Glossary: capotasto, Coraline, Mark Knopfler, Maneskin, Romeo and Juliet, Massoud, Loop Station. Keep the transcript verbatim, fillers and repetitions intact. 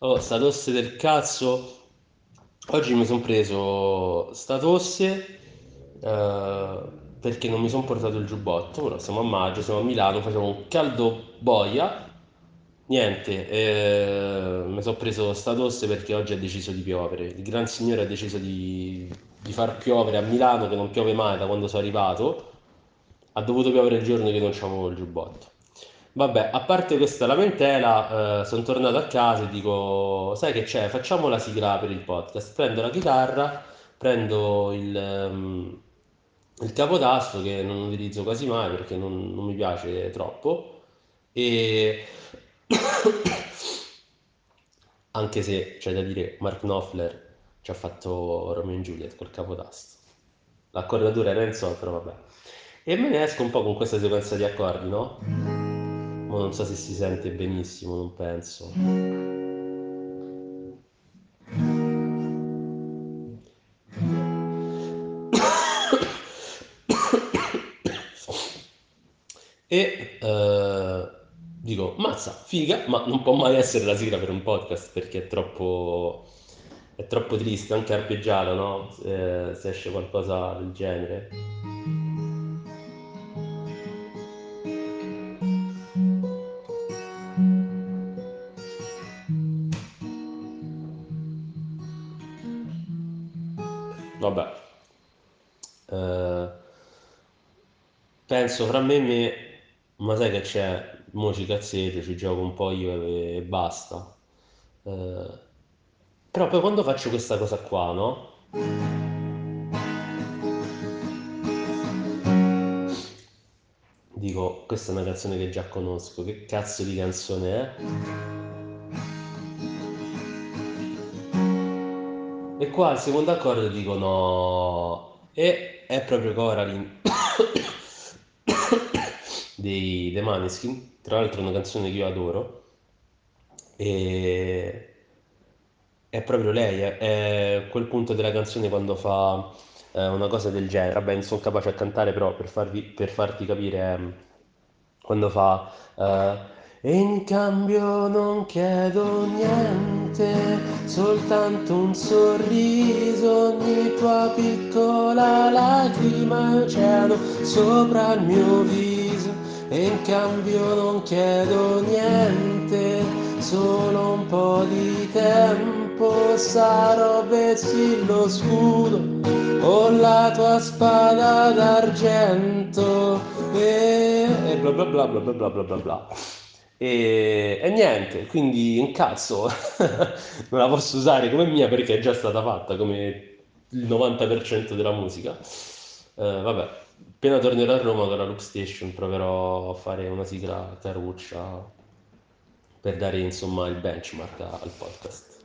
Oh, sta tosse del cazzo. Oggi mi sono preso sta tosse eh, perché non mi sono portato il giubbotto. Ora siamo a maggio, siamo a Milano, facciamo un caldo boia. Niente, eh, mi sono preso sta tosse perché oggi ha deciso di piovere. Il gran signore ha deciso di, di far piovere a Milano, che non piove mai da quando sono arrivato. Ha dovuto piovere il giorno che non c'avevo il giubbotto. Vabbè, a parte questa lamentela, eh, sono tornato a casa e dico: sai che c'è? Facciamo la sigla per il podcast. Prendo la chitarra, prendo il... Um, il capotasto, che non utilizzo quasi mai perché non, non mi piace troppo, e anche se c'è da dire, Mark Knopfler ci ha fatto Romeo and Juliet col capotasto, l'accordatura era in sol, però vabbè. E me ne esco un po' con questa sequenza di accordi, no? Ma non so se si sente benissimo, non penso. E eh, dico, mazza, figa, ma non può mai essere la sigla per un podcast perché è troppo, è troppo triste, anche arpeggiata, no? Eh, se esce qualcosa del genere. Vabbè. Eh, penso fra me e me, ma sai che c'è? Mo ci cazzeggio, ci gioco un po' io e, e basta. Eh, però poi quando faccio questa cosa qua, no? Dico, questa è una canzone che già conosco, che cazzo di canzone è? E qua al secondo accordo dico no, e è proprio Coraline dei Maneskin, tra l'altro è una canzone che io adoro, e è proprio lei, è, è quel punto della canzone quando fa eh, una cosa del genere. Vabbè, non sono capace a cantare, però per, farvi, per farti capire, eh, quando fa eh, e in cambio non chiedo niente, soltanto un sorriso, ogni tua piccola lacrima in cielo sopra il mio viso. E in cambio non chiedo niente, solo un po' di tempo, sarò vestir lo scudo o la tua spada d'argento e... e bla bla bla bla bla bla bla bla e, e niente, quindi incazzo non la posso usare come mia perché è già stata fatta come il novanta per cento della musica. Eh, vabbè, appena tornerò a Roma dalla Loop Station proverò a fare una sigla caruccia per dare insomma il benchmark al podcast.